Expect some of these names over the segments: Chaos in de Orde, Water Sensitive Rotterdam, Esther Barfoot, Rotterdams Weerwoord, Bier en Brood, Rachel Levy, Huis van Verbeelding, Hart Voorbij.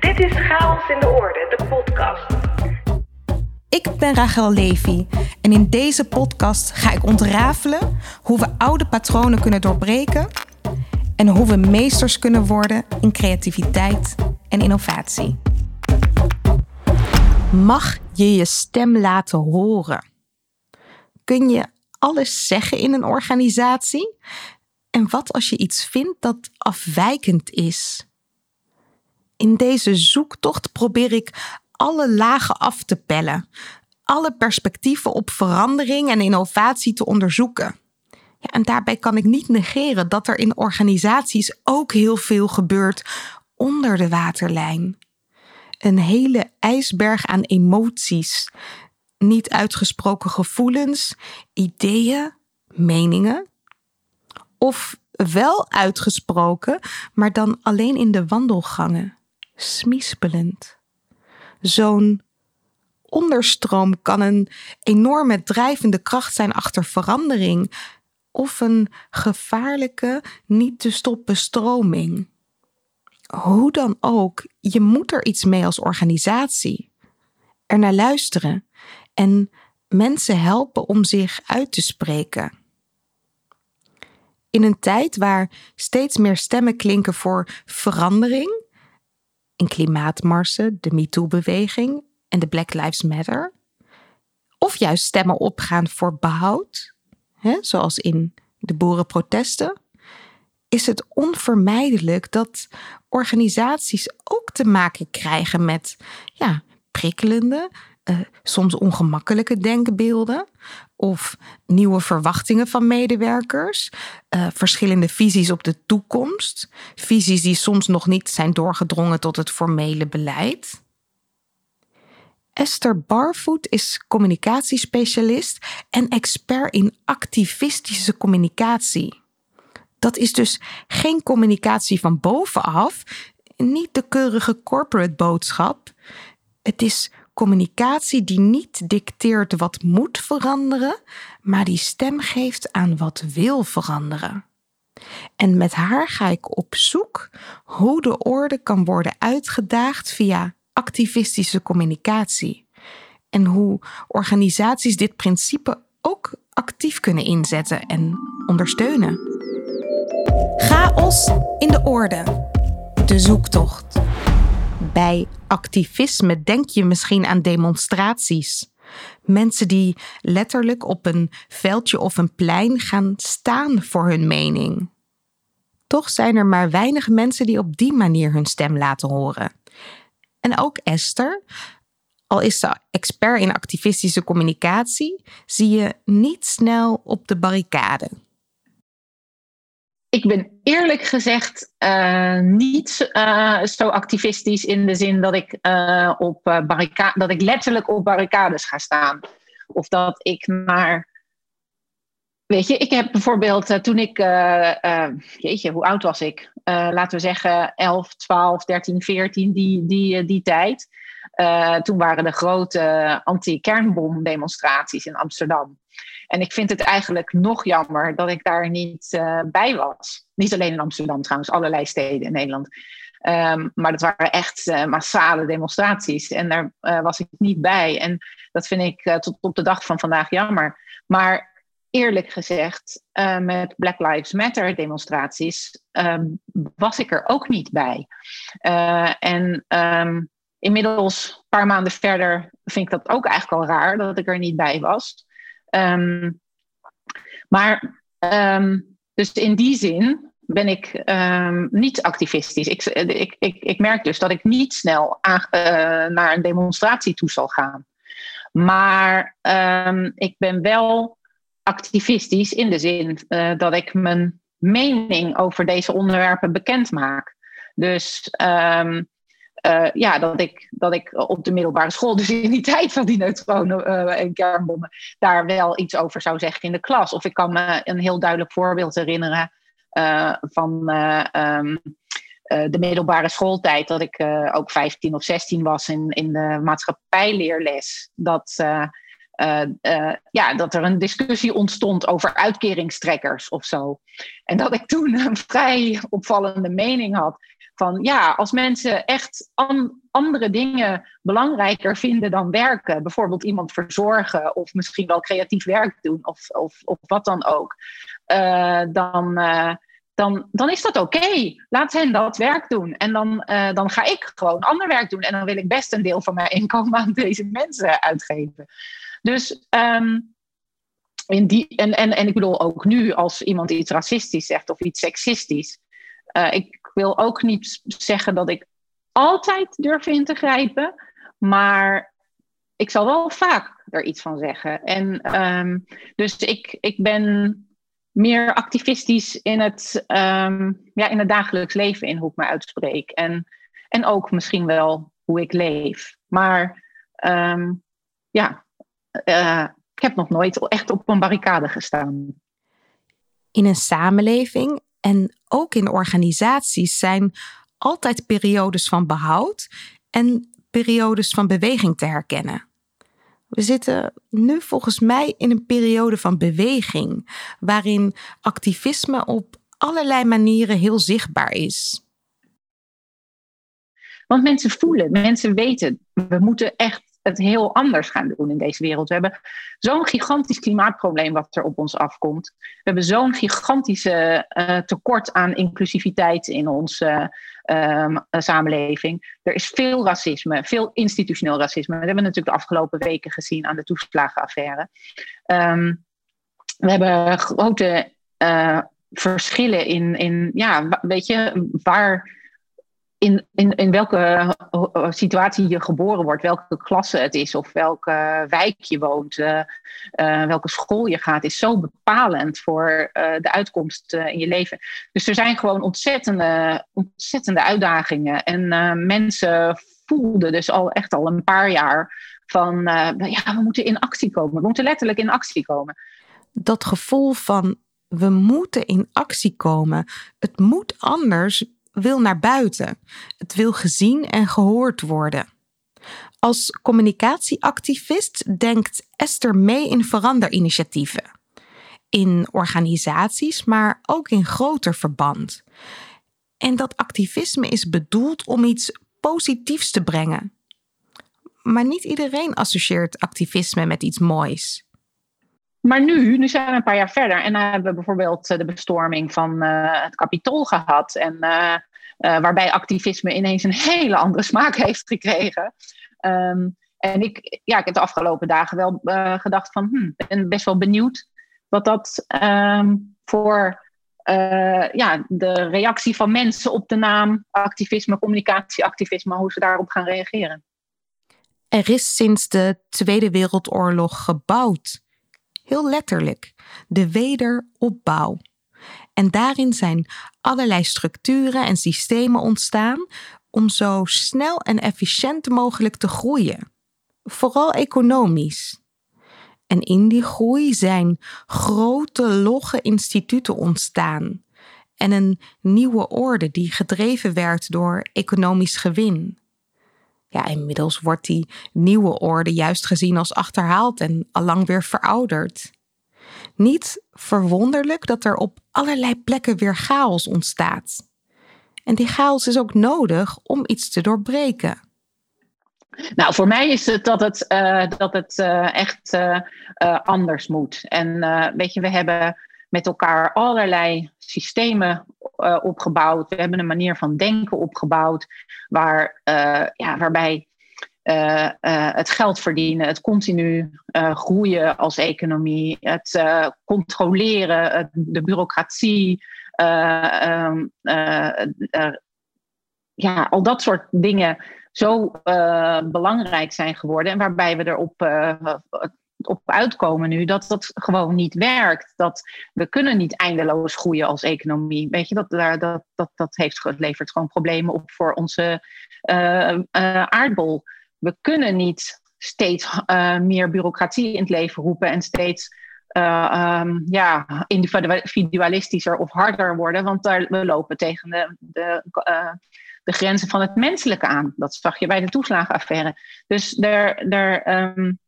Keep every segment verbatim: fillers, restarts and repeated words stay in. Dit is Chaos in de Orde, de podcast. Ik ben Rachel Levy en in deze podcast ga ik ontrafelen hoe we oude patronen kunnen doorbreken en hoe we meesters kunnen worden in creativiteit en innovatie. Mag je je stem laten horen? Kun je alles zeggen in een organisatie? En wat als je iets vindt dat afwijkend is? In deze zoektocht probeer ik alle lagen af te pellen. Alle perspectieven op verandering en innovatie te onderzoeken. Ja, en daarbij kan ik niet negeren dat er in organisaties ook heel veel gebeurt onder de waterlijn. Een hele ijsberg aan emoties. Niet uitgesproken gevoelens, ideeën, meningen. Of wel uitgesproken, maar dan alleen in de wandelgangen. Smispelend. Zo'n onderstroom kan een enorme drijvende kracht zijn achter verandering. Of een gevaarlijke, niet te stoppen stroming. Hoe dan ook, je moet er iets mee als organisatie. Er naar luisteren en mensen helpen om zich uit te spreken. In een tijd waar steeds meer stemmen klinken voor verandering, in klimaatmarsen, de MeToo-beweging en de Black Lives Matter, of juist stemmen opgaan voor behoud, hè, zoals in de boerenprotesten, is het onvermijdelijk dat organisaties ook te maken krijgen met ja, prikkelende, Uh, soms ongemakkelijke denkbeelden of nieuwe verwachtingen van medewerkers, uh, verschillende visies op de toekomst, visies die soms nog niet zijn doorgedrongen tot het formele beleid. Esther Barfoot is communicatiespecialist en expert in activistische communicatie. Dat is dus geen communicatie van bovenaf, niet de keurige corporate boodschap. Het is communicatie die niet dicteert wat moet veranderen, maar die stem geeft aan wat wil veranderen. En met haar ga ik op zoek hoe de orde kan worden uitgedaagd via activistische communicatie. En hoe organisaties dit principe ook actief kunnen inzetten en ondersteunen. Chaos in de orde. De zoektocht. Bij activisme denk je misschien aan demonstraties. Mensen die letterlijk op een veldje of een plein gaan staan voor hun mening. Toch zijn er maar weinig mensen die op die manier hun stem laten horen. En ook Esther, al is ze expert in activistische communicatie, zie je niet snel op de barricade. Ik ben eerlijk gezegd uh, niet uh, zo activistisch in de zin dat ik, uh, op, uh, barrica- dat ik letterlijk op barricades ga staan. Of dat ik naar... Weet je, ik heb bijvoorbeeld uh, toen ik... Uh, uh, jeetje, hoe oud was ik? Uh, laten we zeggen elf, twaalf, dertien, veertien, die, die, uh, die tijd. Uh, toen waren de grote anti-kernbomdemonstraties in Amsterdam. En ik vind het eigenlijk nog jammer dat ik daar niet uh, bij was. Niet alleen in Amsterdam trouwens, allerlei steden in Nederland. Um, maar dat waren echt uh, massale demonstraties. En daar uh, was ik niet bij. En dat vind ik uh, tot op de dag van vandaag jammer. Maar eerlijk gezegd, uh, met Black Lives Matter demonstraties um, was ik er ook niet bij. Uh, en... Um, Inmiddels, een paar maanden verder, vind ik dat ook eigenlijk al raar dat ik er niet bij was. Um, maar, um, dus in die zin ben ik um, niet activistisch. Ik, ik, ik, ik merk dus dat ik niet snel aan, uh, naar een demonstratie toe zal gaan. Maar um, ik ben wel activistisch in de zin uh, dat ik mijn mening over deze onderwerpen bekend maak. Dus... Um, Uh, ja, dat ik, dat ik op de middelbare school, dus in die tijd van die neutronen uh, en kernbommen, daar wel iets over zou zeggen in de klas. Of ik kan me een heel duidelijk voorbeeld herinneren uh, van uh, um, uh, de middelbare schooltijd, dat ik uh, ook vijftien of zestien was in, in de maatschappijleerles. Dat uh, Uh, uh, ja, dat er een discussie ontstond over uitkeringstrekkers of zo. En dat ik toen een vrij opvallende mening had van ja, als mensen echt an- andere dingen belangrijker vinden dan werken, bijvoorbeeld iemand verzorgen of misschien wel creatief werk doen of, of, of wat dan ook, uh, dan... Uh, Dan, dan is dat oké. Okay. Laat hen dat werk doen. En dan, uh, dan ga ik gewoon ander werk doen. En dan wil ik best een deel van mijn inkomen aan deze mensen uitgeven. Dus, um, in die, en, en, en ik bedoel ook nu, als iemand iets racistisch zegt of iets seksistisch. Uh, ik wil ook niet zeggen dat ik altijd durf in te grijpen. Maar ik zal wel vaak er iets van zeggen. En, um, dus ik, ik ben... meer activistisch in het, um, ja, in het dagelijks leven, in hoe ik me uitspreek. En, en ook misschien wel hoe ik leef. Maar um, ja, uh, ik heb nog nooit echt op een barricade gestaan. In een samenleving en ook in organisaties zijn altijd periodes van behoud en periodes van beweging te herkennen. We zitten nu volgens mij in een periode van beweging, waarin activisme op allerlei manieren heel zichtbaar is. Want mensen voelen, mensen weten, we moeten echt het heel anders gaan doen in deze wereld. We hebben zo'n gigantisch klimaatprobleem wat er op ons afkomt. We hebben zo'n gigantische uh, tekort aan inclusiviteit in onze uh, um, samenleving. Er is veel racisme, veel institutioneel racisme. Dat hebben we natuurlijk de afgelopen weken gezien aan de toeslagenaffaire. Um, we hebben grote uh, verschillen in, in, ja, weet je, waar... In, in, in welke situatie je geboren wordt, welke klasse het is of welke wijk je woont, uh, uh, welke school je gaat, is zo bepalend voor uh, de uitkomst uh, in je leven. Dus er zijn gewoon ontzettende, ontzettende uitdagingen. En uh, mensen voelden dus al echt al een paar jaar van, uh, ja, we moeten in actie komen. We moeten letterlijk in actie komen. Dat gevoel van, we moeten in actie komen. Het moet anders wil naar buiten. Het wil gezien en gehoord worden. Als communicatieactivist denkt Esther mee in veranderinitiatieven. In organisaties, maar ook in groter verband. En dat activisme is bedoeld om iets positiefs te brengen. Maar niet iedereen associeert activisme met iets moois. Maar nu, nu zijn we een paar jaar verder en dan hebben we bijvoorbeeld de bestorming van uh, het Kapitool gehad. En, uh, uh, waarbij activisme ineens een hele andere smaak heeft gekregen. Um, en ik, ja, ik heb de afgelopen dagen wel uh, gedacht van, hmm, ben best wel benieuwd wat dat um, voor uh, ja, de reactie van mensen op de naam activisme, communicatieactivisme, hoe ze daarop gaan reageren. Er is sinds de Tweede Wereldoorlog gebouwd. Heel letterlijk, de wederopbouw. En daarin zijn allerlei structuren en systemen ontstaan om zo snel en efficiënt mogelijk te groeien. Vooral economisch. En in die groei zijn grote logge instituten ontstaan. En een nieuwe orde die gedreven werd door economisch gewin. Ja, inmiddels wordt die nieuwe orde juist gezien als achterhaald en allang weer verouderd. Niet verwonderlijk dat er op allerlei plekken weer chaos ontstaat. En die chaos is ook nodig om iets te doorbreken. Nou, voor mij is het dat het, uh, dat het uh, echt uh, uh, anders moet. En uh, weet je, we hebben met elkaar allerlei systemen uh, opgebouwd. We hebben een manier van denken opgebouwd. Waar, uh, ja, waarbij uh, uh, het geld verdienen, het continu uh, groeien als economie, het uh, controleren, het, de bureaucratie, uh, um, uh, uh, ja, al dat soort dingen zo uh, belangrijk zijn geworden. En waarbij we erop uh, op uitkomen nu dat dat gewoon niet werkt. Dat we kunnen niet eindeloos groeien als economie. Weet je, dat, dat, dat, dat heeft, levert gewoon problemen op voor onze uh, uh, aardbol. We kunnen niet steeds uh, meer bureaucratie in het leven roepen en steeds uh, um, ja, individualistischer of harder worden, want daar, we lopen tegen de, de, uh, de grenzen van het menselijke aan. Dat zag je bij de toeslagenaffaire. Dus daar... daar um,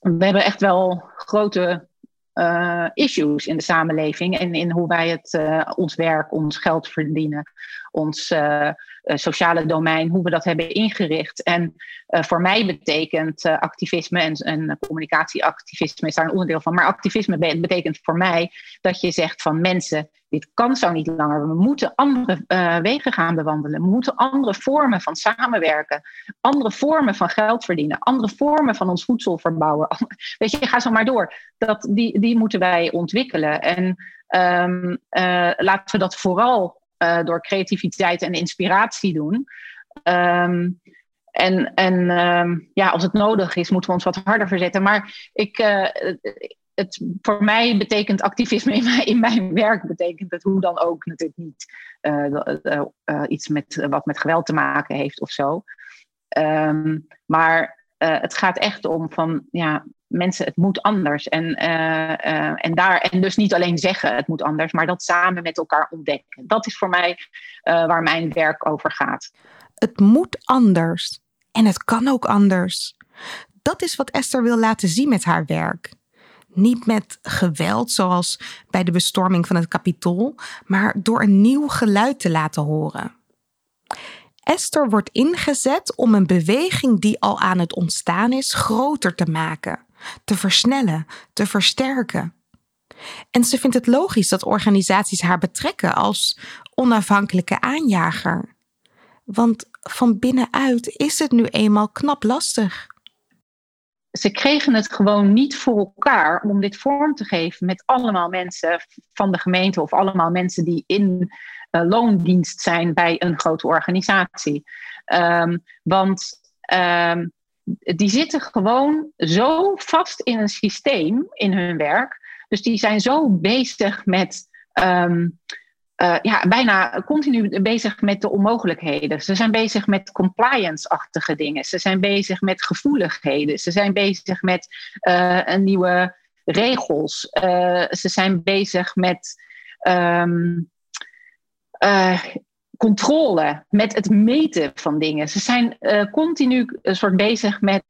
we hebben echt wel grote uh, issues in de samenleving. En in hoe wij het, uh, ons werk, ons geld verdienen, ons uh, sociale domein, hoe we dat hebben ingericht. En uh, voor mij betekent uh, activisme en, en communicatieactivisme is daar een onderdeel van. Maar activisme betekent voor mij dat je zegt van mensen, dit kan zo niet langer. We moeten andere uh, wegen gaan bewandelen. We moeten andere vormen van samenwerken. Andere vormen van geld verdienen. Andere vormen van ons voedsel verbouwen. Weet je, ga zo maar door. Dat, die, die moeten wij ontwikkelen. En um, uh, laten we dat vooral uh, door creativiteit en inspiratie doen. Um, en en um, ja, als het nodig is, moeten we ons wat harder verzetten. Maar ik... Uh, Het, voor mij betekent activisme in mijn, in mijn werk, betekent het hoe dan ook natuurlijk niet uh, uh, uh, iets met, wat met geweld te maken heeft of zo. Um, maar uh, het gaat echt om van, ja, mensen, het moet anders. En, uh, uh, en, daar, en dus niet alleen zeggen het moet anders, maar dat samen met elkaar ontdekken. Dat is voor mij uh, waar mijn werk over gaat. Het moet anders. En het kan ook anders. Dat is wat Esther wil laten zien met haar werk. Niet met geweld, zoals bij de bestorming van het Kapitool, maar door een nieuw geluid te laten horen. Esther wordt ingezet om een beweging die al aan het ontstaan is, groter te maken, te versnellen, te versterken. En ze vindt het logisch dat organisaties haar betrekken als onafhankelijke aanjager. Want van binnenuit is het nu eenmaal knap lastig. Ze kregen het gewoon niet voor elkaar om dit vorm te geven met allemaal mensen van de gemeente of allemaal mensen die in uh, loondienst zijn bij een grote organisatie. Um, want um, die zitten gewoon zo vast in een systeem in hun werk. Dus die zijn zo bezig met... Um, Uh, ja, bijna continu bezig met de onmogelijkheden. Ze zijn bezig met compliance-achtige dingen. Ze zijn bezig met gevoeligheden. Ze zijn bezig met uh, een nieuwe regels. Uh, ze zijn bezig met um, uh, controle, met het meten van dingen. Ze zijn uh, continu een soort bezig met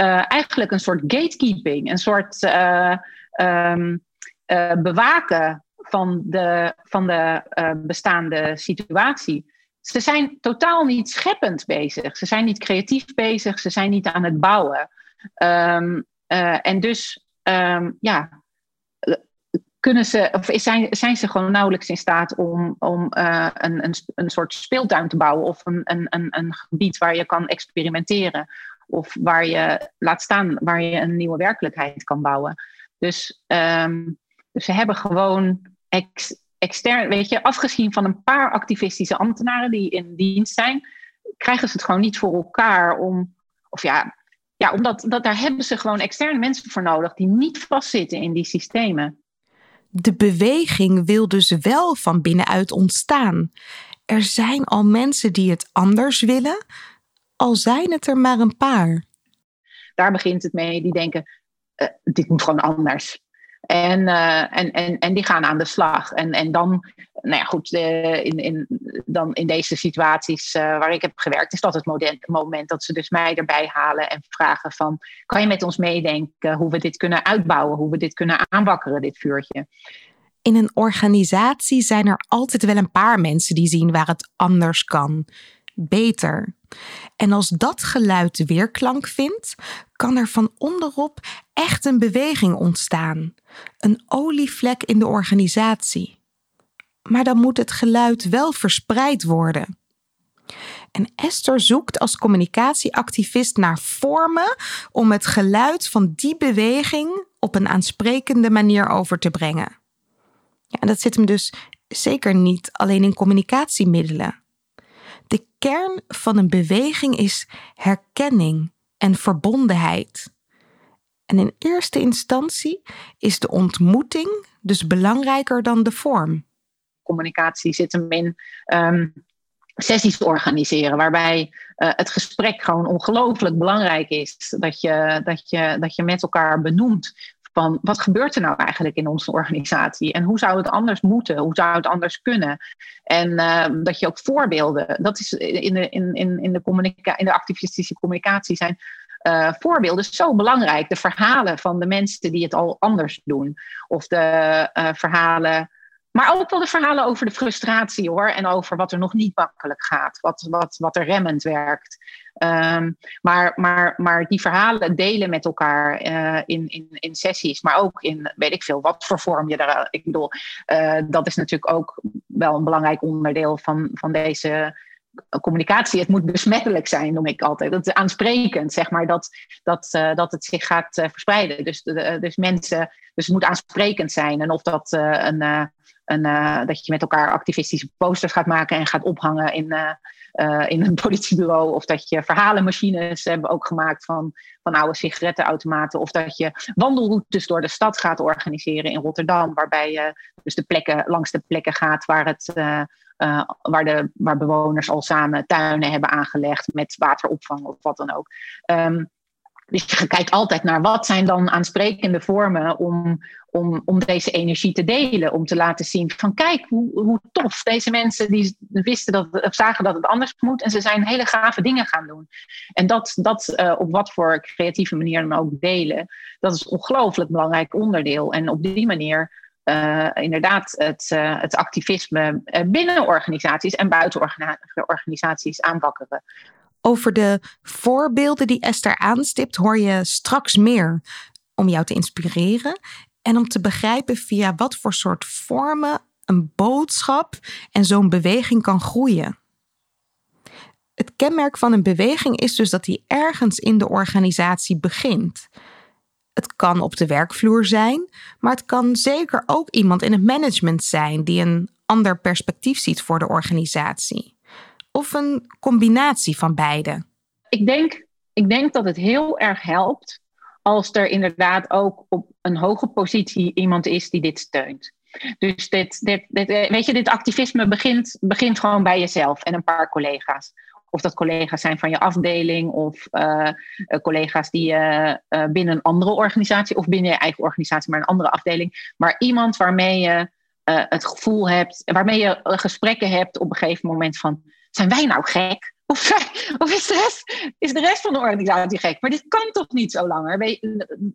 uh, eigenlijk een soort gatekeeping, een soort uh, um, uh, bewaken van de, van de uh, bestaande situatie. Ze zijn totaal niet scheppend bezig. Ze zijn niet creatief bezig. Ze zijn niet aan het bouwen. Um, uh, en dus um, ja, kunnen ze, of zijn, zijn ze gewoon nauwelijks in staat om, om uh, een, een, een soort speeltuin te bouwen of een, een, een, een gebied waar je kan experimenteren of waar je, laat staan, waar je een nieuwe werkelijkheid kan bouwen. Dus um, ze hebben gewoon Ex, extern, weet je, afgezien van een paar activistische ambtenaren die in dienst zijn, krijgen ze het gewoon niet voor elkaar om, of ja, ja omdat dat, daar hebben ze gewoon externe mensen voor nodig die niet vastzitten in die systemen. De beweging wil dus wel van binnenuit ontstaan. Er zijn al mensen die het anders willen, al zijn het er maar een paar. Daar begint het mee, die denken, uh, dit moet gewoon anders. En, uh, en, en, en die gaan aan de slag. En, en dan, nou ja, goed, uh, in, in, dan in deze situaties uh, waar ik heb gewerkt, is dat het modent, moment dat ze dus mij erbij halen en vragen van, kan je met ons meedenken hoe we dit kunnen uitbouwen, hoe we dit kunnen aanwakkeren, dit vuurtje? In een organisatie zijn er altijd wel een paar mensen die zien waar het anders kan, beter. En als dat geluid weerklank vindt, kan er van onderop echt een beweging ontstaan. Een olievlek in de organisatie. Maar dan moet het geluid wel verspreid worden. En Esther zoekt als communicatieactivist naar vormen om het geluid van die beweging op een aansprekende manier over te brengen. Ja, en dat zit hem dus zeker niet alleen in communicatiemiddelen. De kern van een beweging is herkenning en verbondenheid. En in eerste instantie is de ontmoeting dus belangrijker dan de vorm. Communicatie zit hem in um, sessies organiseren, waarbij uh, het gesprek gewoon ongelooflijk belangrijk is. Dat je, dat je, dat je met elkaar benoemt van wat gebeurt er nou eigenlijk in onze organisatie? En hoe zou het anders moeten? Hoe zou het anders kunnen? En uh, dat je ook voorbeelden, dat is in de, in, in de, communica- in de activistische communicatie zijn uh, voorbeelden zo belangrijk. De verhalen van de mensen die het al anders doen. Of de uh, verhalen... Maar ook wel de verhalen over de frustratie, hoor. En over wat er nog niet makkelijk gaat. Wat, wat, wat er remmend werkt. Um, maar, maar, maar die verhalen delen met elkaar uh, in, in, in sessies. Maar ook in, weet ik veel, wat voor vorm je daar... Ik bedoel, uh, dat is natuurlijk ook wel een belangrijk onderdeel van, van deze communicatie. Het moet besmettelijk zijn, noem ik altijd. Dat is aansprekend, zeg maar, dat, dat, uh, dat het zich gaat uh, verspreiden. Dus, de, dus mensen... Dus het moet aansprekend zijn. En of dat uh, een... Uh, En uh, dat je met elkaar activistische posters gaat maken en gaat ophangen in, uh, uh, in een politiebureau. Of dat je verhalenmachines hebben ook gemaakt van, van oude sigarettenautomaten. Of dat je wandelroutes door de stad gaat organiseren in Rotterdam. Waarbij je dus de plekken, langs de plekken gaat waar, het, uh, uh, waar, de, waar bewoners al samen tuinen hebben aangelegd met wateropvang of wat dan ook. Um, Dus je kijkt altijd naar wat zijn dan aansprekende vormen om, om, om deze energie te delen. Om te laten zien van kijk hoe, hoe tof deze mensen die wisten dat, of zagen dat het anders moet. En ze zijn hele gave dingen gaan doen. En dat, dat uh, op wat voor creatieve manier dan ook delen. Dat is een ongelooflijk belangrijk onderdeel. En op die manier uh, inderdaad het, uh, het activisme binnen organisaties en buiten organisaties aanwakkeren. Over de voorbeelden die Esther aanstipt hoor je straks meer om jou te inspireren en om te begrijpen via wat voor soort vormen een boodschap en zo'n beweging kan groeien. Het kenmerk van een beweging is dus dat die ergens in de organisatie begint. Het kan op de werkvloer zijn, maar het kan zeker ook iemand in het management zijn die een ander perspectief ziet voor de organisatie. Of een combinatie van beide? Ik denk, ik denk dat het heel erg helpt als er inderdaad ook op een hoge positie iemand is die dit steunt. Dus dit, dit, dit, weet je, dit activisme begint, begint gewoon bij jezelf en een paar collega's. Of dat collega's zijn van je afdeling of uh, collega's die uh, uh, binnen een andere organisatie of binnen je eigen organisatie, maar een andere afdeling. Maar iemand waarmee je uh, het gevoel hebt, waarmee je gesprekken hebt op een gegeven moment van zijn wij nou gek? Of, of is, de rest, is de rest van de organisatie gek? Maar dit kan toch niet zo langer?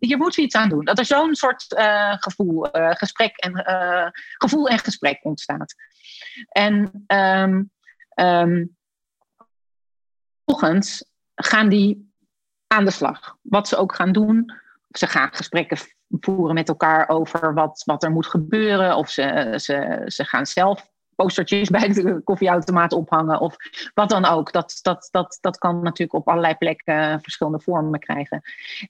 Hier moeten we iets aan doen. Dat er zo'n soort uh, gevoel, uh, gesprek en, uh, gevoel en gesprek ontstaat. En um, um, vervolgens gaan die aan de slag. Wat ze ook gaan doen. Ze gaan gesprekken voeren met elkaar over wat, wat er moet gebeuren. Of ze, ze, ze gaan zelf postertjes bij de koffieautomaat ophangen of wat dan ook. Dat, dat, dat, dat kan natuurlijk op allerlei plekken verschillende vormen krijgen.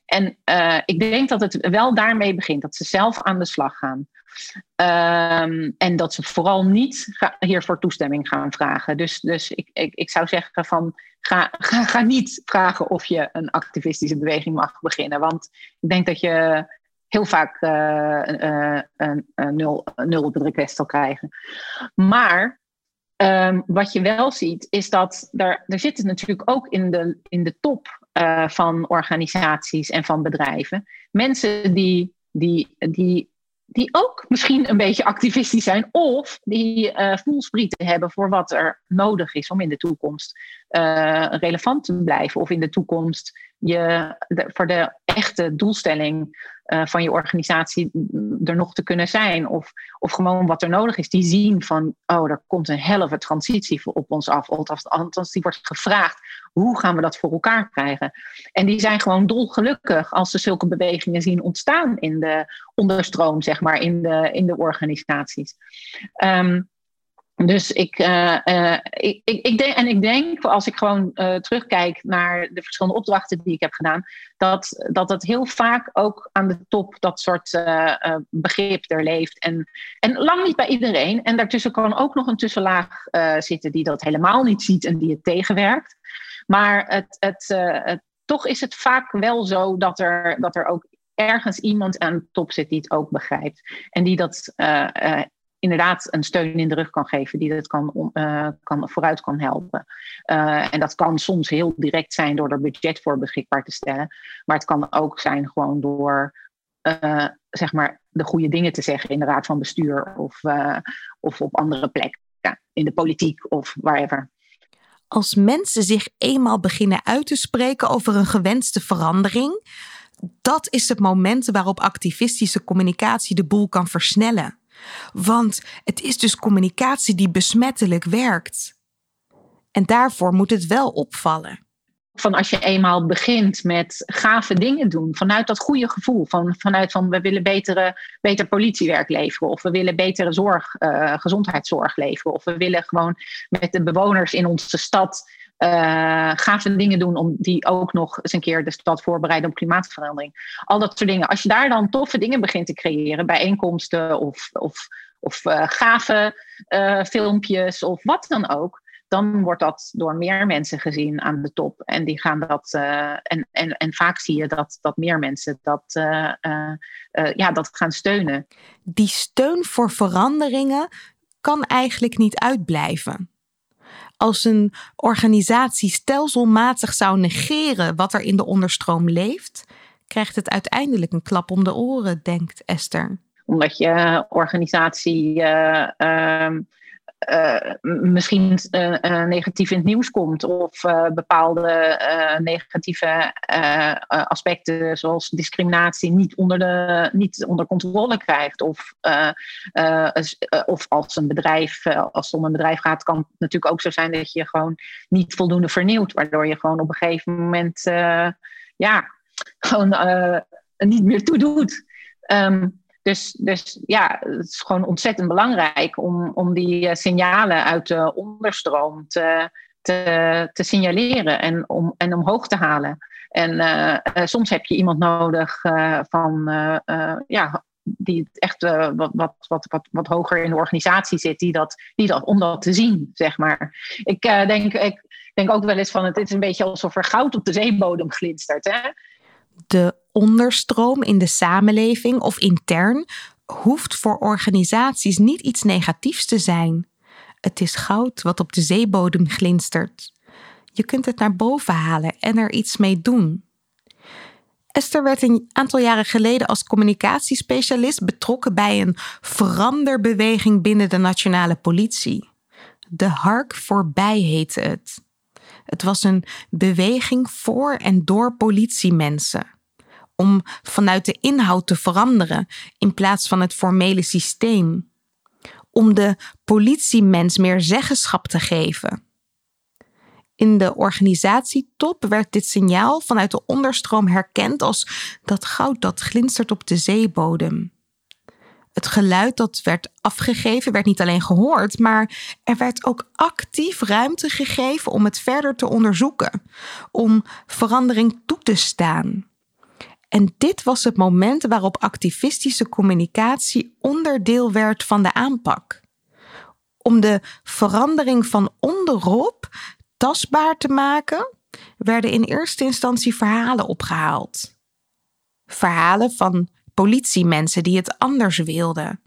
En uh, ik denk dat het wel daarmee begint, dat ze zelf aan de slag gaan. Um, en dat ze vooral niet ga, hiervoor toestemming gaan vragen. Dus, dus ik, ik, ik zou zeggen van ga, ga, ga niet vragen of je een activistische beweging mag beginnen. Want ik denk dat je heel vaak uh, uh, een, een nul, een nul op het request zal krijgen. Maar um, wat je wel ziet, is dat er, er zitten natuurlijk ook in de, in de top uh, van organisaties en van bedrijven mensen die, die, die, die ook misschien een beetje activistisch zijn of die uh, voelsprieten hebben voor wat er nodig is om in de toekomst uh, relevant te blijven of in de toekomst je de, voor de echte doelstelling uh, van je organisatie er nog te kunnen zijn. Of, of gewoon wat er nodig is. Die zien van, oh, er komt een helve transitie op ons af. Althans, die wordt gevraagd, hoe gaan we dat voor elkaar krijgen? En die zijn gewoon dolgelukkig als ze zulke bewegingen zien ontstaan in de onderstroom, zeg maar, in de, in de organisaties. Um, Dus ik, uh, uh, ik, ik, ik denk, en ik denk, als ik gewoon uh, terugkijk naar de verschillende opdrachten die ik heb gedaan, dat dat, dat heel vaak ook aan de top dat soort uh, uh, begrip er leeft. En, en lang niet bij iedereen. En daartussen kan ook nog een tussenlaag uh, zitten die dat helemaal niet ziet en die het tegenwerkt. Maar het, het, uh, het, toch is het vaak wel zo dat er, dat er ook ergens iemand aan de top zit die het ook begrijpt. En die dat Uh, uh, inderdaad een steun in de rug kan geven die dat kan, uh, kan, vooruit kan helpen. Uh, en dat kan soms heel direct zijn door er budget voor beschikbaar te stellen. Maar het kan ook zijn gewoon door uh, zeg maar de goede dingen te zeggen in de raad van bestuur of, uh, of op andere plekken, ja, in de politiek of wherever. als mensen zich eenmaal beginnen uit te spreken over een gewenste verandering, dat is het moment waarop activistische communicatie de boel kan versnellen. Want het is dus communicatie die besmettelijk werkt. En daarvoor moet het wel opvallen. Van als je eenmaal begint met gave dingen doen, vanuit dat goede gevoel, van, vanuit van we willen betere, beter politiewerk leveren, of we willen betere zorg, uh, gezondheidszorg leveren, of we willen gewoon met de bewoners in onze stad uh, gave dingen doen om die ook nog eens een keer de stad voorbereiden op klimaatverandering. Al dat soort dingen. Als je daar dan toffe dingen begint te creëren, bijeenkomsten of, of, of uh, gave uh, filmpjes of wat dan ook, dan wordt dat door meer mensen gezien aan de top. En die gaan dat. Uh, en, en, en vaak zie je dat, dat meer mensen dat, uh, uh, uh, ja, dat gaan steunen. Die steun voor veranderingen kan eigenlijk niet uitblijven. Als een organisatie stelselmatig zou negeren wat er in de onderstroom leeft, krijgt het uiteindelijk een klap om de oren, denkt Esther. Omdat je organisatie Uh, uh, Uh, misschien uh, uh, negatief in het nieuws komt of uh, bepaalde uh, negatieve uh, aspecten zoals discriminatie niet onder, de, niet onder controle krijgt. Of, uh, uh, uh, of als, een bedrijf, uh, als het om een bedrijf gaat, kan het natuurlijk ook zo zijn dat je gewoon niet voldoende vernieuwt, waardoor je gewoon op een gegeven moment uh, ja, gewoon uh, niet meer toedoet. Um, Dus, dus ja, het is gewoon ontzettend belangrijk om, om die signalen uit de onderstroom te, te, te signaleren en, om, en omhoog te halen. En uh, uh, soms heb je iemand nodig uh, van, uh, uh, ja, die echt uh, wat, wat, wat, wat, wat hoger in de organisatie zit, die dat, die dat, om dat te zien, zeg maar. Ik, uh, denk, ik denk ook wel eens van, het is een beetje alsof er goud op de zeebodem glinstert, hè? De onderstroom in de samenleving of intern hoeft voor organisaties niet iets negatiefs te zijn. Het is goud wat op de zeebodem glinstert. Je kunt het naar boven halen en er iets mee doen. Esther werd een aantal jaren geleden als communicatiespecialist betrokken bij een veranderbeweging binnen de nationale politie. De Hart Voorbij heette het. Het was een beweging voor en door politiemensen. Om vanuit de inhoud te veranderen in plaats van het formele systeem. Om de politiemens meer zeggenschap te geven. In de organisatietop werd dit signaal vanuit de onderstroom herkend als dat goud dat glinstert op de zeebodem. Het geluid dat werd afgegeven werd niet alleen gehoord, maar er werd ook actief ruimte gegeven om het verder te onderzoeken. Om verandering toe te staan. En dit was het moment waarop activistische communicatie onderdeel werd van de aanpak. Om de verandering van onderop tastbaar te maken, werden in eerste instantie verhalen opgehaald. Verhalen van politiemensen die het anders wilden.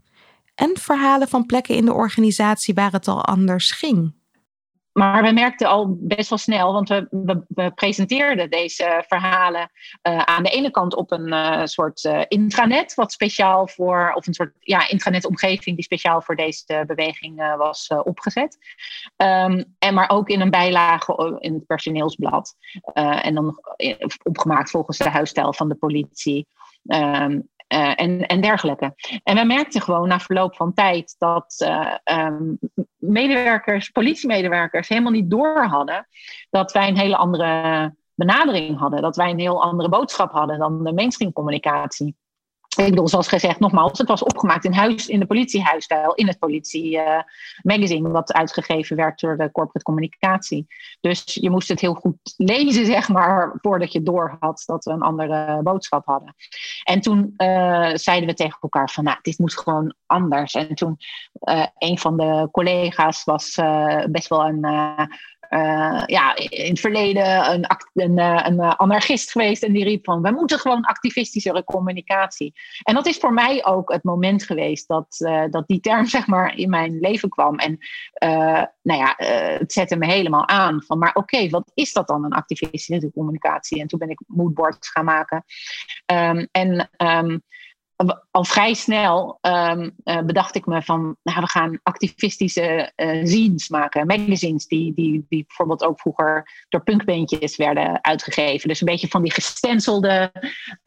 En verhalen van plekken in de organisatie waar het al anders ging. Maar we merkten al best wel snel, want we, we, we presenteerden deze verhalen uh, aan de ene kant op een uh, soort uh, intranet, wat speciaal voor, of een soort ja, intranetomgeving die speciaal voor deze beweging uh, was uh, opgezet. Um, en maar ook in een bijlage in het personeelsblad. Uh, en dan opgemaakt volgens de huisstijl van de politie. Um, Uh, en, en dergelijke. En we merkten gewoon na verloop van tijd dat uh, um, medewerkers, politiemedewerkers helemaal niet door hadden dat wij een hele andere benadering hadden. Dat wij een heel andere boodschap hadden dan de mainstream communicatie. Ik bedoel, zoals gezegd, nogmaals, het was opgemaakt in huis, in de politiehuisstijl, in het politiemagazine, uh, wat uitgegeven werd door de corporate communicatie. Dus je moest het heel goed lezen, zeg maar, voordat je door had dat we een andere boodschap hadden. En toen uh, zeiden we tegen elkaar van, nou, dit moet gewoon anders. En toen, uh, een van de collega's was uh, best wel een... Uh, Uh, ja, in het verleden een, act, een, een anarchist geweest en die riep van, we moeten gewoon activistischere communicatie. En dat is voor mij ook het moment geweest dat, uh, dat die term, zeg maar, in mijn leven kwam. En uh, nou ja, uh, het zette me helemaal aan van, maar oké, okay, wat is dat dan, een activistische communicatie? En toen ben ik moodboards gaan maken. Um, en... Um, al vrij snel um, uh, bedacht ik me van, nou, we gaan activistische uh, zines maken. Magazines die, die, die bijvoorbeeld ook vroeger door punkbeentjes werden uitgegeven. Dus een beetje van die gestencelde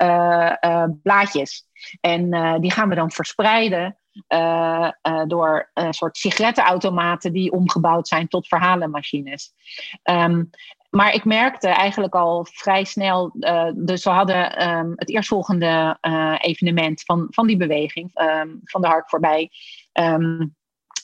uh, uh, blaadjes. En uh, die gaan we dan verspreiden uh, uh, door een uh, soort sigarettenautomaten die omgebouwd zijn tot verhalenmachines. Um, Maar ik merkte eigenlijk al vrij snel, uh, dus we hadden um, het eerstvolgende uh, evenement van, van die beweging, um, van de Hart Voorbij, um,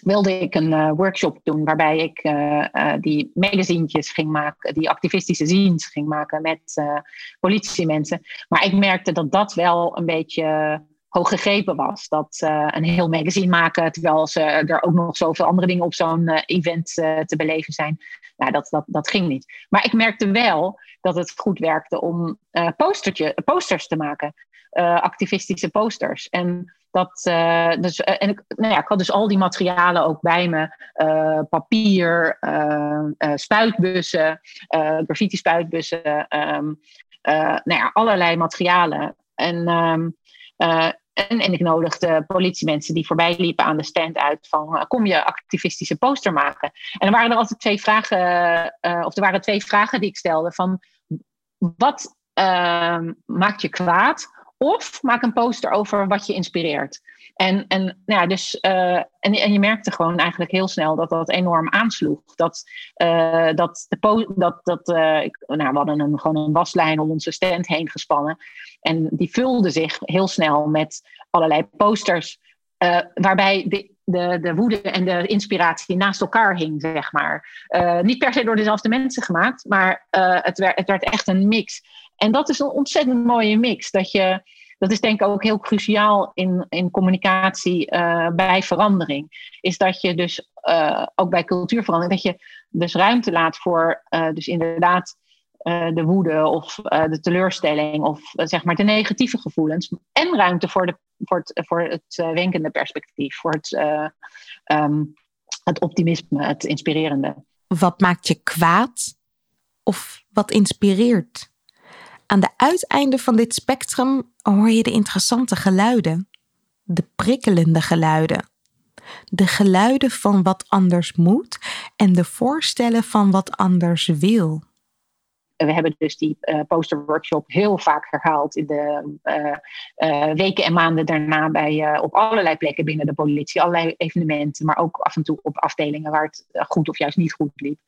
wilde ik een uh, workshop doen waarbij ik uh, uh, die magazientjes ging maken, die activistische zines ging maken met uh, politiemensen. Maar ik merkte dat dat wel een beetje hoog gegrepen was. Dat uh, een heel magazine maken, terwijl ze, er ook nog zoveel andere dingen op zo'n uh, event uh, te beleven zijn. Nou, dat, dat, dat ging niet. Maar ik merkte wel dat het goed werkte om uh, postertje, posters te maken. Uh, activistische posters. En, dat, uh, dus, uh, en ik, nou ja, ik had dus al die materialen ook bij me. Uh, papier, uh, uh, spuitbussen, uh, graffiti spuitbussen. Um, uh, nou ja, allerlei materialen. En... Um, Uh, en, en ik nodigde politiemensen die voorbij liepen aan de stand uit van uh, kom je activistische poster maken? En er waren er altijd twee vragen, uh, of er waren twee vragen die ik stelde van wat uh, maakt je kwaad? Of maak een poster over wat je inspireert. En, en, nou ja, dus, uh, en, en je merkte gewoon eigenlijk heel snel dat dat enorm aansloeg. Dat, uh, dat, de po- dat, dat uh, ik, nou, we hadden een, gewoon een waslijn om onze stand heen gespannen. En die vulde zich heel snel met allerlei posters. Uh, waarbij de, de, de woede en de inspiratie naast elkaar hing, zeg maar. Uh, niet per se door dezelfde mensen gemaakt, maar uh, het, werd, het werd echt een mix. En dat is een ontzettend mooie mix. Dat, je, dat is denk ik ook heel cruciaal in, in communicatie uh, bij verandering. Is dat je dus uh, ook bij cultuurverandering, dat je dus ruimte laat voor uh, dus inderdaad uh, de woede of uh, de teleurstelling of uh, zeg maar de negatieve gevoelens. En ruimte voor, de, voor het, voor het uh, wenkende perspectief, voor het, uh, um, het optimisme, het inspirerende. Wat maakt je kwaad of wat inspireert? Aan de uiteinden van dit spectrum hoor je de interessante geluiden. De prikkelende geluiden. De geluiden van wat anders moet en de voorstellen van wat anders wil. We hebben dus die uh, posterworkshop heel vaak herhaald in de uh, uh, weken en maanden daarna bij, uh, op allerlei plekken binnen de politie. Allerlei evenementen, maar ook af en toe op afdelingen waar het goed of juist niet goed liep.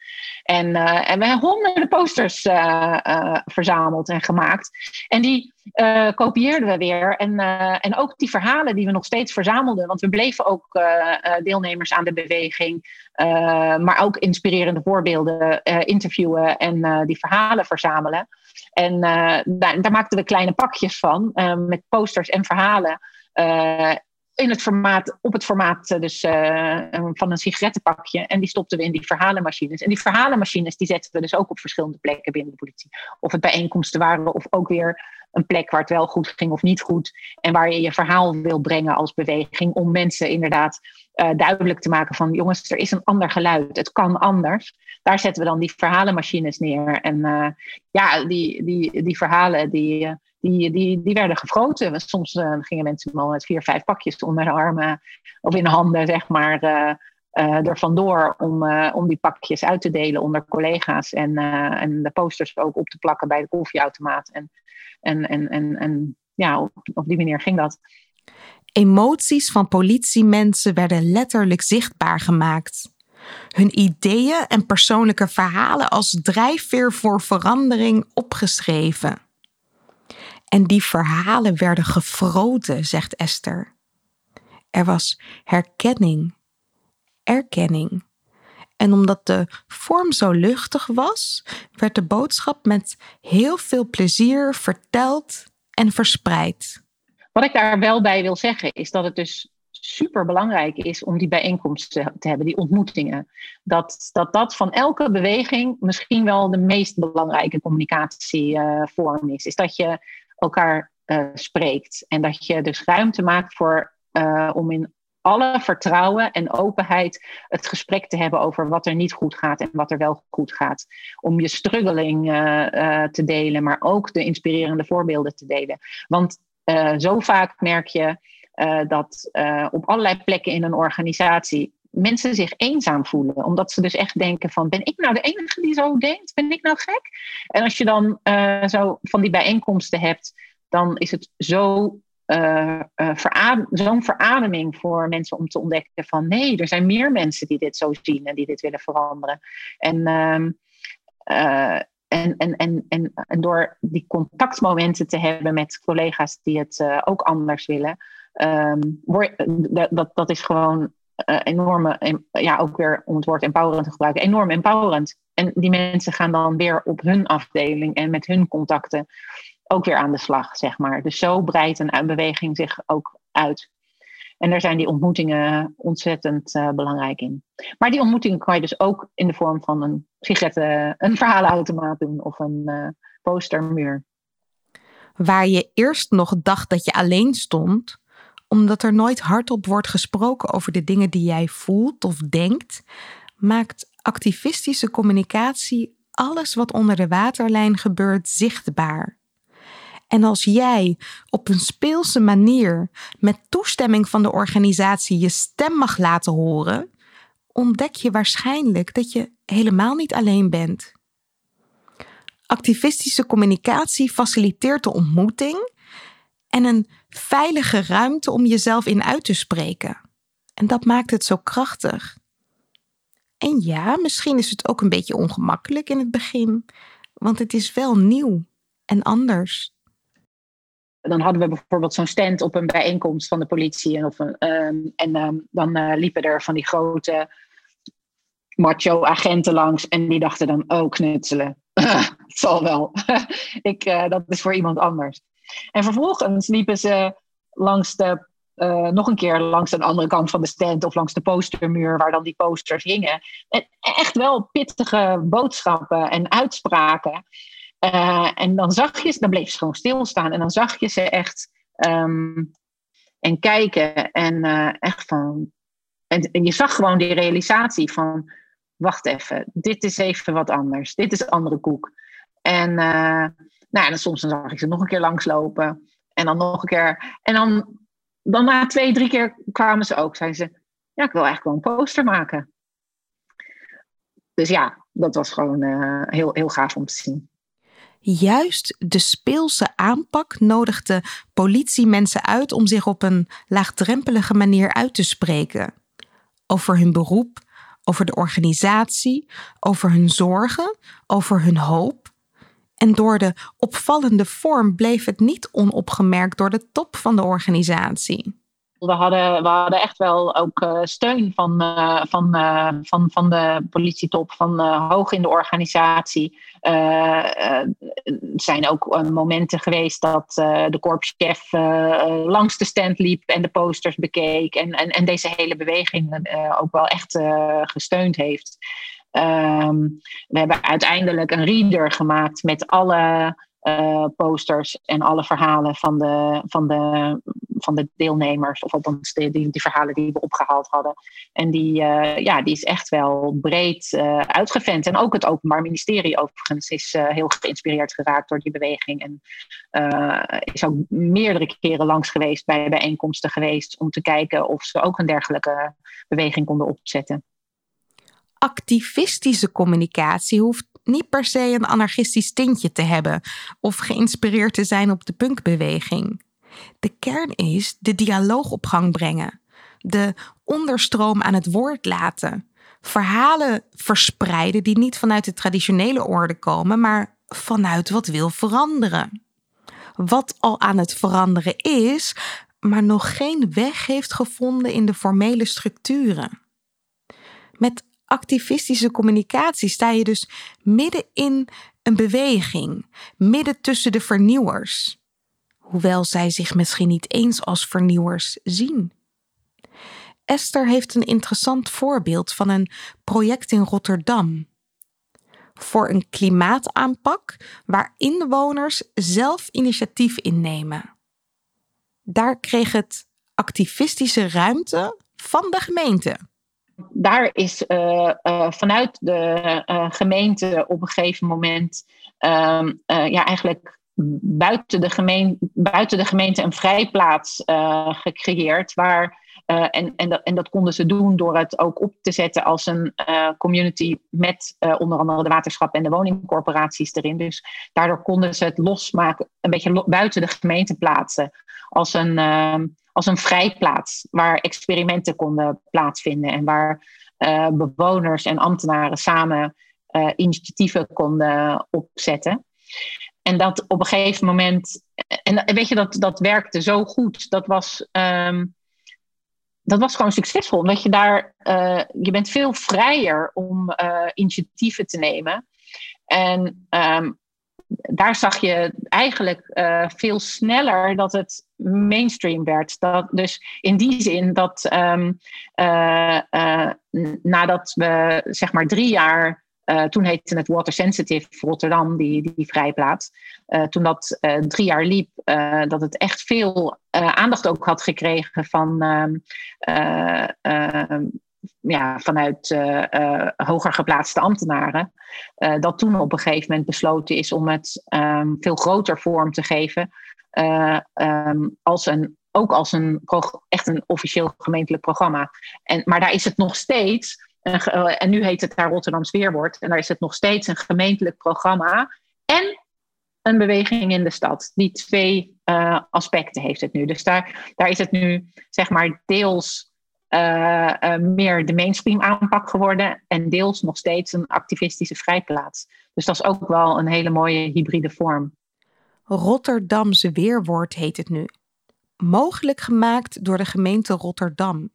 En, uh, en we hebben honderden posters uh, uh, verzameld en gemaakt. En die uh, kopieerden we weer. En, uh, en ook die verhalen die we nog steeds verzamelden. Want we bleven ook uh, deelnemers aan de beweging. Uh, maar ook inspirerende voorbeelden uh, interviewen en uh, die verhalen verzamelen. En uh, daar, daar maakten we kleine pakjes van uh, met posters en verhalen uh, in het formaat, op het formaat uh, dus, uh, van een sigarettenpakje. En die stopten we in die verhalenmachines. En die verhalenmachines die zetten we dus ook op verschillende plekken binnen de politie. Of het bijeenkomsten waren of ook weer een plek waar het wel goed ging of niet goed. En waar je je verhaal wil brengen als beweging om mensen inderdaad Uh, duidelijk te maken van jongens, er is een ander geluid, het kan anders. Daar zetten we dan die verhalenmachines neer. En uh, ja, die, die, die verhalen die, die, die, die werden gefroten. Soms uh, gingen mensen al met vier, vijf pakjes onder de armen of in de handen, zeg maar, uh, uh, er vandoor om, uh, om die pakjes uit te delen onder collega's en, uh, en de posters ook op te plakken bij de koffieautomaat. En, en, en, en, en ja, op, op die manier ging dat. Emoties van politiemensen werden letterlijk zichtbaar gemaakt. Hun ideeën en persoonlijke verhalen als drijfveer voor verandering opgeschreven. En die verhalen werden gefroten, zegt Esther. Er was herkenning, erkenning. En omdat de vorm zo luchtig was, werd de boodschap met heel veel plezier verteld en verspreid. Wat ik daar wel bij wil zeggen is dat het dus super belangrijk is om die bijeenkomsten te hebben, die ontmoetingen. Dat dat, dat van elke beweging misschien wel de meest belangrijke communicatievorm uh, is. Is dat je elkaar uh, spreekt en dat je dus ruimte maakt voor, uh, om in alle vertrouwen en openheid het gesprek te hebben over wat er niet goed gaat en wat er wel goed gaat. Om je struggling uh, uh, te delen, maar ook de inspirerende voorbeelden te delen. Want Uh, zo vaak merk je uh, dat uh, op allerlei plekken in een organisatie mensen zich eenzaam voelen. Omdat ze dus echt denken van, ben ik nou de enige die zo denkt? Ben ik nou gek? En als je dan uh, zo van die bijeenkomsten hebt, dan is het zo, uh, uh, veradem, zo'n verademing voor mensen om te ontdekken van, nee, er zijn meer mensen die dit zo zien en die dit willen veranderen. En, uh, uh, en, en, en, en, en door die contactmomenten te hebben met collega's die het uh, ook anders willen, um, word, dat, dat, dat is gewoon Uh, enorme, en, ja, ook weer om het woord empowerend te gebruiken, enorm empowerend. En die mensen gaan dan weer op hun afdeling en met hun contacten ook weer aan de slag, zeg maar. Dus zo breidt een beweging zich ook uit. En daar zijn die ontmoetingen ontzettend uh, belangrijk in. Maar die ontmoetingen kan je dus ook in de vorm van een sigaretten, een verhalenautomaat doen of een uh, postermuur. Waar je eerst nog dacht dat je alleen stond, omdat er nooit hardop wordt gesproken over de dingen die jij voelt of denkt, maakt activistische communicatie alles wat onder de waterlijn gebeurt zichtbaar. En als jij op een speelse manier met toestemming van de organisatie je stem mag laten horen, ontdek je waarschijnlijk dat je helemaal niet alleen bent. Activistische communicatie faciliteert de ontmoeting en een veilige ruimte om jezelf in uit te spreken. En dat maakt het zo krachtig. En ja, misschien is het ook een beetje ongemakkelijk in het begin, want het is wel nieuw en anders. Dan hadden we bijvoorbeeld zo'n stand op een bijeenkomst van de politie. En, of een, um, en um, dan uh, liepen er van die grote macho-agenten langs en die dachten dan, oh, knutselen. Het zal wel. Ik, uh, dat is voor iemand anders. En vervolgens liepen ze langs de, uh, nog een keer langs een andere kant van de stand of langs de postermuur waar dan die posters hingen. En echt wel pittige boodschappen en uitspraken. Uh, en dan zag je ze, dan bleef ze gewoon stilstaan en dan zag je ze echt um, en kijken en uh, echt van. En, en je zag gewoon die realisatie van, wacht even, dit is even wat anders. Dit is andere koek. En Uh, Nou, en dan soms dan zag ik ze nog een keer langslopen. En dan nog een keer. En dan, dan na twee, drie keer kwamen ze ook. Zeiden ze, ja, ik wil eigenlijk wel een poster maken. Dus ja, dat was gewoon uh, heel, heel gaaf om te zien. Juist de speelse aanpak nodigde politiemensen uit om zich op een laagdrempelige manier uit te spreken. Over hun beroep, over de organisatie, over hun zorgen, over hun hoop. En door de opvallende vorm bleef het niet onopgemerkt door de top van de organisatie. We hadden, we hadden echt wel ook uh, steun van, uh, van, uh, van, van de politietop, van uh, hoog in de organisatie. Er uh, uh, zijn ook uh, momenten geweest dat uh, de korpschef uh, langs de stand liep en de posters bekeek. En, en, en deze hele beweging uh, ook wel echt uh, gesteund heeft. Um, we hebben uiteindelijk een reader gemaakt met alle uh, posters en alle verhalen van de, van de, van de deelnemers. Of althans die, die, die verhalen die we opgehaald hadden. En die, uh, ja, die is echt wel breed uh, uitgevent. En ook het Openbaar Ministerie overigens is uh, heel geïnspireerd geraakt door die beweging. En uh, is ook meerdere keren langs geweest bij bijeenkomsten geweest om te kijken of ze ook een dergelijke beweging konden opzetten. Activistische communicatie hoeft niet per se een anarchistisch tintje te hebben of geïnspireerd te zijn op de punkbeweging. De kern is de dialoog op gang brengen, de onderstroom aan het woord laten, verhalen verspreiden die niet vanuit de traditionele orde komen, maar vanuit wat wil veranderen. Wat al aan het veranderen is, maar nog geen weg heeft gevonden in de formele structuren. Met activistische communicatie sta je dus midden in een beweging, midden tussen de vernieuwers, hoewel zij zich misschien niet eens als vernieuwers zien. Esther heeft een interessant voorbeeld van een project in Rotterdam. Voor een klimaataanpak waar inwoners zelf initiatief innemen. Daar kreeg het activistische ruimte van de gemeente. Daar is uh, uh, vanuit de uh, gemeente op een gegeven moment um, uh, ja, eigenlijk buiten de gemeente, buiten de gemeente een vrijplaats uh, gecreëerd. Waar, uh, en, en, dat, en dat konden ze doen door het ook op te zetten als een uh, community met uh, onder andere de waterschappen en de woningcorporaties erin. Dus daardoor konden ze het losmaken, een beetje lo- buiten de gemeente plaatsen. Als een, uh, als een vrijplaats waar experimenten konden plaatsvinden. En waar uh, bewoners en ambtenaren samen uh, initiatieven konden opzetten. En dat op een gegeven moment... En weet je, dat, dat werkte zo goed. Dat was, um, dat was gewoon succesvol. Omdat je daar... Uh, je bent veel vrijer om uh, initiatieven te nemen. En um, daar zag je eigenlijk uh, veel sneller dat het mainstream werd. Dat, dus in die zin dat... Um, uh, uh, nadat we zeg maar drie jaar... Uh, toen heette het Water Sensitive Rotterdam, die, die vrijplaats. Uh, toen dat uh, drie jaar liep, uh, dat het echt veel uh, aandacht ook had gekregen van, uh, uh, uh, ja, vanuit uh, uh, hoger geplaatste ambtenaren. Uh, dat toen op een gegeven moment besloten is om het um, veel groter vorm te geven. Uh, um, als een, ook als een prog- echt een officieel gemeentelijk programma. En, maar daar is het nog steeds... En nu heet het daar Rotterdams Weerwoord. En daar is het nog steeds een gemeentelijk programma. En een beweging in de stad. Die twee uh, aspecten heeft het nu. Dus daar, daar is het nu zeg maar deels uh, uh, meer de mainstream aanpak geworden. En deels nog steeds een activistische vrijplaats. Dus dat is ook wel een hele mooie hybride vorm. Rotterdams Weerwoord heet het nu. Mogelijk gemaakt door de gemeente Rotterdam.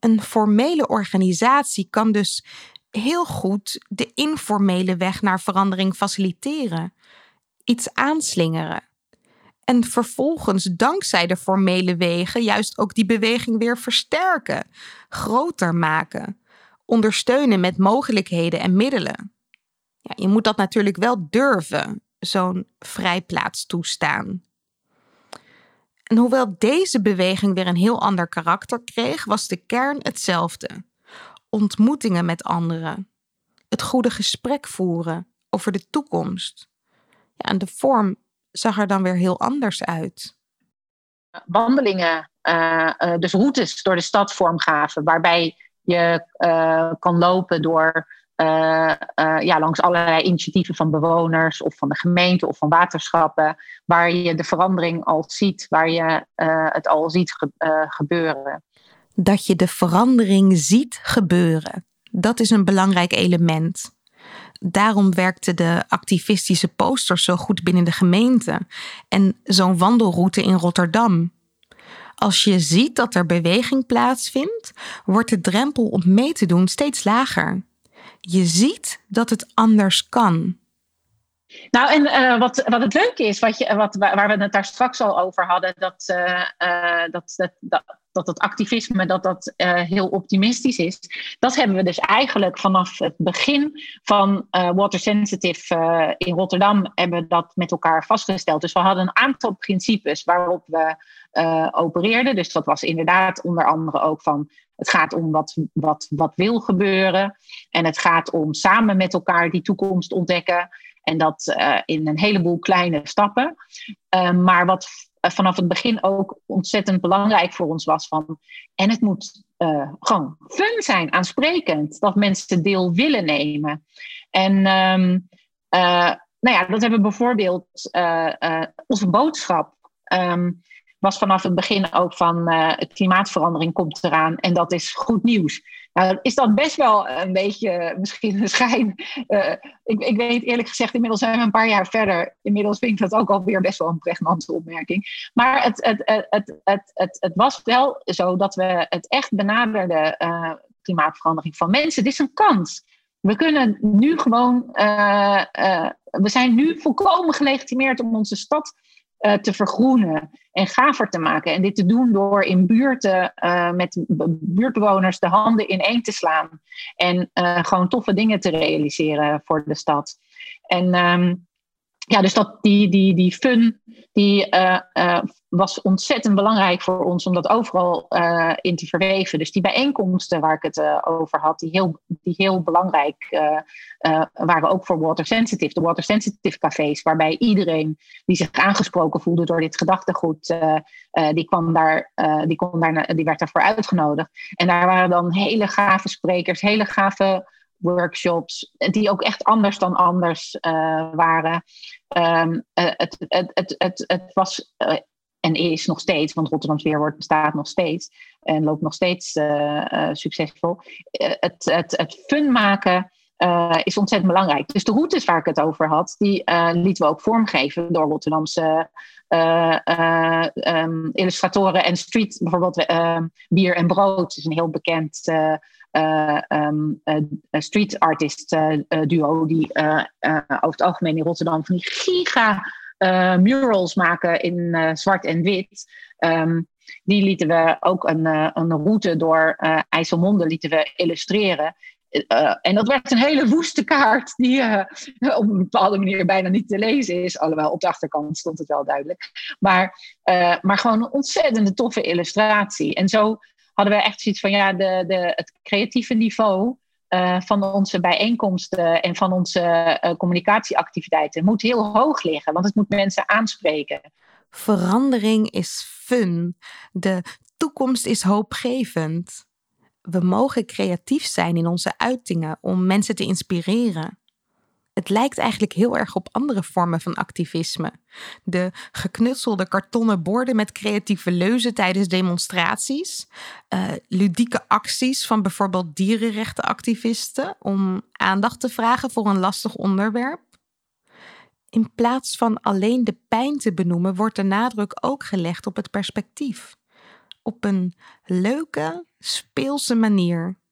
Een formele organisatie kan dus heel goed de informele weg naar verandering faciliteren. Iets aanslingeren. En vervolgens dankzij de formele wegen juist ook die beweging weer versterken. Groter maken. Ondersteunen met mogelijkheden en middelen. Ja, je moet dat natuurlijk wel durven, zo'n vrijplaats toestaan. En hoewel deze beweging weer een heel ander karakter kreeg, was de kern hetzelfde. Ontmoetingen met anderen. Het goede gesprek voeren over de toekomst. Ja, en de vorm zag er dan weer heel anders uit. Wandelingen, uh, uh, dus routes door de stad vormgaven, waarbij je uh, kan lopen door uh, uh, ja, langs allerlei initiatieven van bewoners of van de gemeente of van waterschappen, waar je de verandering al ziet, waar je uh, het al ziet ge- uh, gebeuren. Dat je de verandering ziet gebeuren, dat is een belangrijk element. Daarom werkten de activistische posters zo goed binnen de gemeente en zo'n wandelroute in Rotterdam. Als je ziet dat er beweging plaatsvindt, wordt de drempel om mee te doen steeds lager. Je ziet dat het anders kan. Nou, en uh, wat, wat het leuke is, wat je, wat, waar we het daar straks al over hadden, dat uh, uh, dat, dat, dat, dat het activisme dat dat, uh, heel optimistisch is, dat hebben we dus eigenlijk vanaf het begin van uh, Water Sensitive uh, in Rotterdam hebben we dat met elkaar vastgesteld. Dus we hadden een aantal principes waarop we uh, opereerden. Dus dat was inderdaad onder andere ook van, het gaat om wat, wat, wat wil gebeuren en het gaat om samen met elkaar die toekomst ontdekken. En dat uh, in een heleboel kleine stappen. Uh, maar wat v- vanaf het begin ook ontzettend belangrijk voor ons was. Van, en het moet uh, gewoon fun zijn, aansprekend. Dat mensen deel willen nemen. En um, uh, nou ja, dat hebben we bijvoorbeeld... Uh, uh, onze boodschap um, was vanaf het begin ook van... Uh, klimaatverandering komt eraan en dat is goed nieuws. Nou, is dat best wel een beetje misschien een schijn. Uh, ik, ik weet eerlijk gezegd, inmiddels zijn we een paar jaar verder. Inmiddels vind ik dat ook alweer best wel een pregnante opmerking. Maar het, het, het, het, het, het, het was wel zo dat we het echt benaderden, uh, klimaatverandering van mensen. Dit is een kans. We kunnen nu gewoon, uh, uh, we zijn nu volkomen gelegitimeerd om onze stad te vergroenen en gaver te maken. En dit te doen door in buurten uh, met buurtbewoners de handen ineen te slaan. En uh, gewoon toffe dingen te realiseren voor de stad. En um, ja, dus dat, die, die, die fun die, uh, uh, was ontzettend belangrijk voor ons om dat overal uh, in te verweven. Dus die bijeenkomsten waar ik het uh, over had, die heel, die heel belangrijk uh, uh, waren ook voor Water Sensitive. De Water Sensitive cafés, waarbij iedereen die zich aangesproken voelde door dit gedachtegoed, uh, uh, die, kwam daar, uh, die, kon daar, die werd daarvoor uitgenodigd. En daar waren dan hele gave sprekers, hele gave workshops, die ook echt anders dan anders uh, waren. Um, het, het, het, het, het was uh, en is nog steeds, want Rotterdams Weerwoord bestaat nog steeds en loopt nog steeds uh, uh, succesvol. Uh, het, het, het fun maken uh, is ontzettend belangrijk. Dus de routes waar ik het over had, die uh, lieten we ook vormgeven door Rotterdamse uh, uh, um, illustratoren en street, bijvoorbeeld uh, Bier en Brood is een heel bekend Uh, Uh, um, uh, street artist uh, uh, duo die uh, uh, over het algemeen in Rotterdam van die giga uh, murals maken in uh, zwart en wit. Um, die lieten we ook een, uh, een route door uh, IJsselmonde lieten we illustreren. Uh, en dat werd een hele woeste kaart die uh, op een bepaalde manier bijna niet te lezen is. Alhoewel, op de achterkant stond het wel duidelijk. Maar, uh, maar gewoon een ontzettende toffe illustratie. En zo hadden we echt zoiets van, ja, de, de, het creatieve niveau uh, van onze bijeenkomsten en van onze uh, communicatieactiviteiten moet heel hoog liggen, want het moet mensen aanspreken. Verandering is fun. De toekomst is hoopgevend. We mogen creatief zijn in onze uitingen om mensen te inspireren. Het lijkt eigenlijk heel erg op andere vormen van activisme. De geknutselde kartonnen borden met creatieve leuzen tijdens demonstraties. Uh, ludieke acties van bijvoorbeeld dierenrechtenactivisten om aandacht te vragen voor een lastig onderwerp. In plaats van alleen de pijn te benoemen, wordt de nadruk ook gelegd op het perspectief. Op een leuke, speelse manier.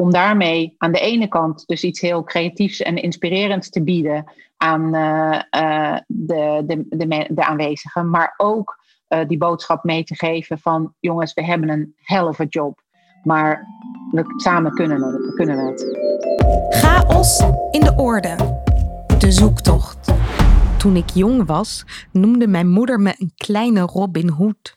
Om daarmee aan de ene kant dus iets heel creatiefs en inspirerends te bieden aan uh, uh, de, de, de, de aanwezigen. Maar ook uh, die boodschap mee te geven van, jongens, we hebben een hell of a job. Maar we, samen kunnen we, kunnen we het. Chaos in de Orde. De zoektocht. Toen ik jong was, noemde mijn moeder me een kleine Robin Hood.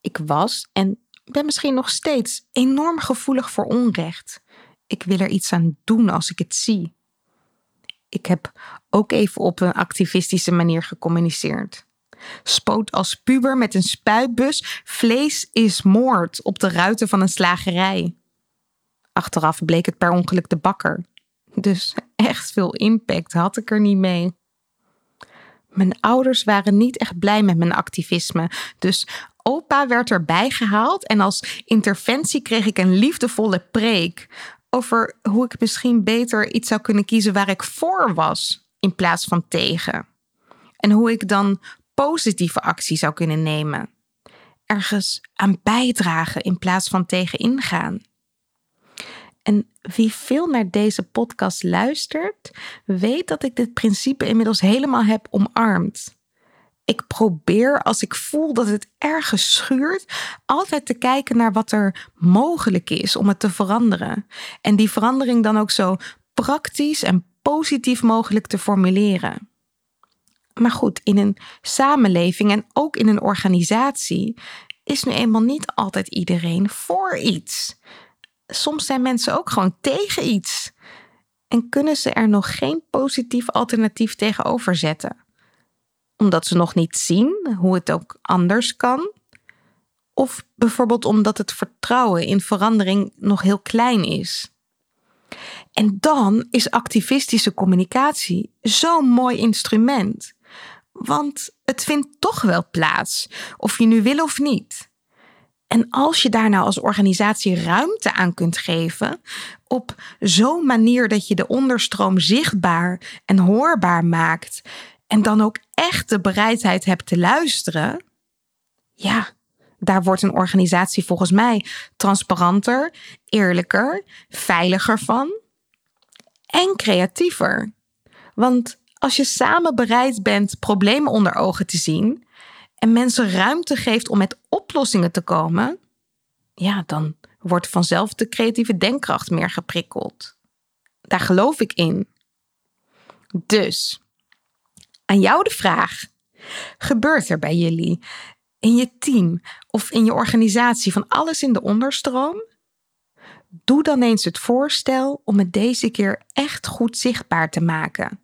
Ik was en ben misschien nog steeds enorm gevoelig voor onrecht. Ik wil er iets aan doen als ik het zie. Ik heb ook even op een activistische manier gecommuniceerd. Spoot als puber met een spuitbus. Vlees is moord op de ruiten van een slagerij. Achteraf bleek het per ongeluk de bakker. Dus echt veel impact had ik er niet mee. Mijn ouders waren niet echt blij met mijn activisme. Dus opa werd erbij gehaald en als interventie kreeg ik een liefdevolle preek over hoe ik misschien beter iets zou kunnen kiezen waar ik voor was in plaats van tegen. En hoe ik dan positieve actie zou kunnen nemen. Ergens aan bijdragen in plaats van tegen ingaan. En wie veel naar deze podcast luistert, weet dat ik dit principe inmiddels helemaal heb omarmd. Ik probeer, als ik voel dat het ergens schuurt, altijd te kijken naar wat er mogelijk is om het te veranderen. En die verandering dan ook zo praktisch en positief mogelijk te formuleren. Maar goed, in een samenleving en ook in een organisatie is nu eenmaal niet altijd iedereen voor iets. Soms zijn mensen ook gewoon tegen iets. En kunnen ze er nog geen positief alternatief tegenover zetten. Omdat ze nog niet zien hoe het ook anders kan. Of bijvoorbeeld omdat het vertrouwen in verandering nog heel klein is. En dan is activistische communicatie zo'n mooi instrument. Want het vindt toch wel plaats, of je nu wil of niet. En als je daar nou als organisatie ruimte aan kunt geven, op zo'n manier dat je de onderstroom zichtbaar en hoorbaar maakt, en dan ook echt de bereidheid hebt te luisteren, ja, daar wordt een organisatie volgens mij transparanter, eerlijker, veiliger van en creatiever. Want als je samen bereid bent problemen onder ogen te zien en mensen ruimte geeft om met oplossingen te komen, ja, dan wordt vanzelf de creatieve denkkracht meer geprikkeld. Daar geloof ik in. Dus aan jou de vraag. Gebeurt er bij jullie, in je team of in je organisatie van alles in de onderstroom? Doe dan eens het voorstel om het deze keer echt goed zichtbaar te maken.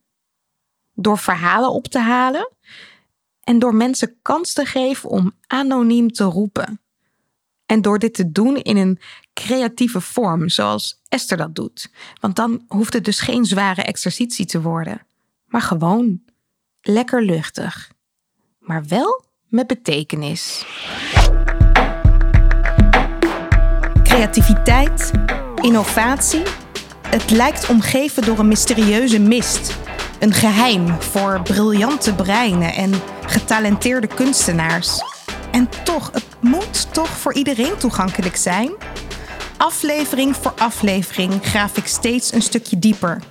Door verhalen op te halen en door mensen kans te geven om anoniem te roepen. En door dit te doen in een creatieve vorm, zoals Esther dat doet. Want dan hoeft het dus geen zware exercitie te worden. Maar gewoon lekker luchtig. Maar wel met betekenis. Creativiteit, innovatie. Het lijkt omgeven door een mysterieuze mist. Een geheim voor briljante breinen en getalenteerde kunstenaars. En toch, het moet toch voor iedereen toegankelijk zijn? Aflevering voor aflevering graaf ik steeds een stukje dieper.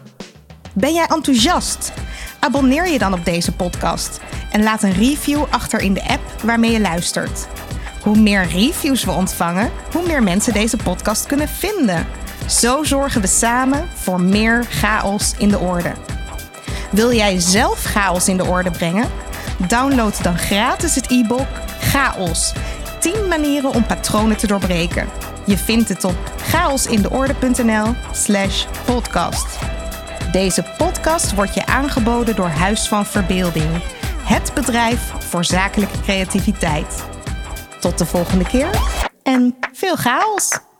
Ben jij enthousiast? Abonneer je dan op deze podcast en laat een review achter in de app waarmee je luistert. Hoe meer reviews we ontvangen, hoe meer mensen deze podcast kunnen vinden. Zo zorgen we samen voor meer chaos in de orde. Wil jij zelf chaos in de orde brengen? Download dan gratis het e-book Chaos. tien manieren om patronen te doorbreken. Je vindt het op chaosindeorde.nl slash podcast. Deze podcast wordt je aangeboden door Huis van Verbeelding. Het bedrijf voor zakelijke creativiteit. Tot de volgende keer en veel chaos!